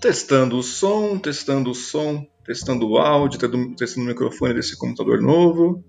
Testando o som, testando o áudio, testando o microfone desse computador novo.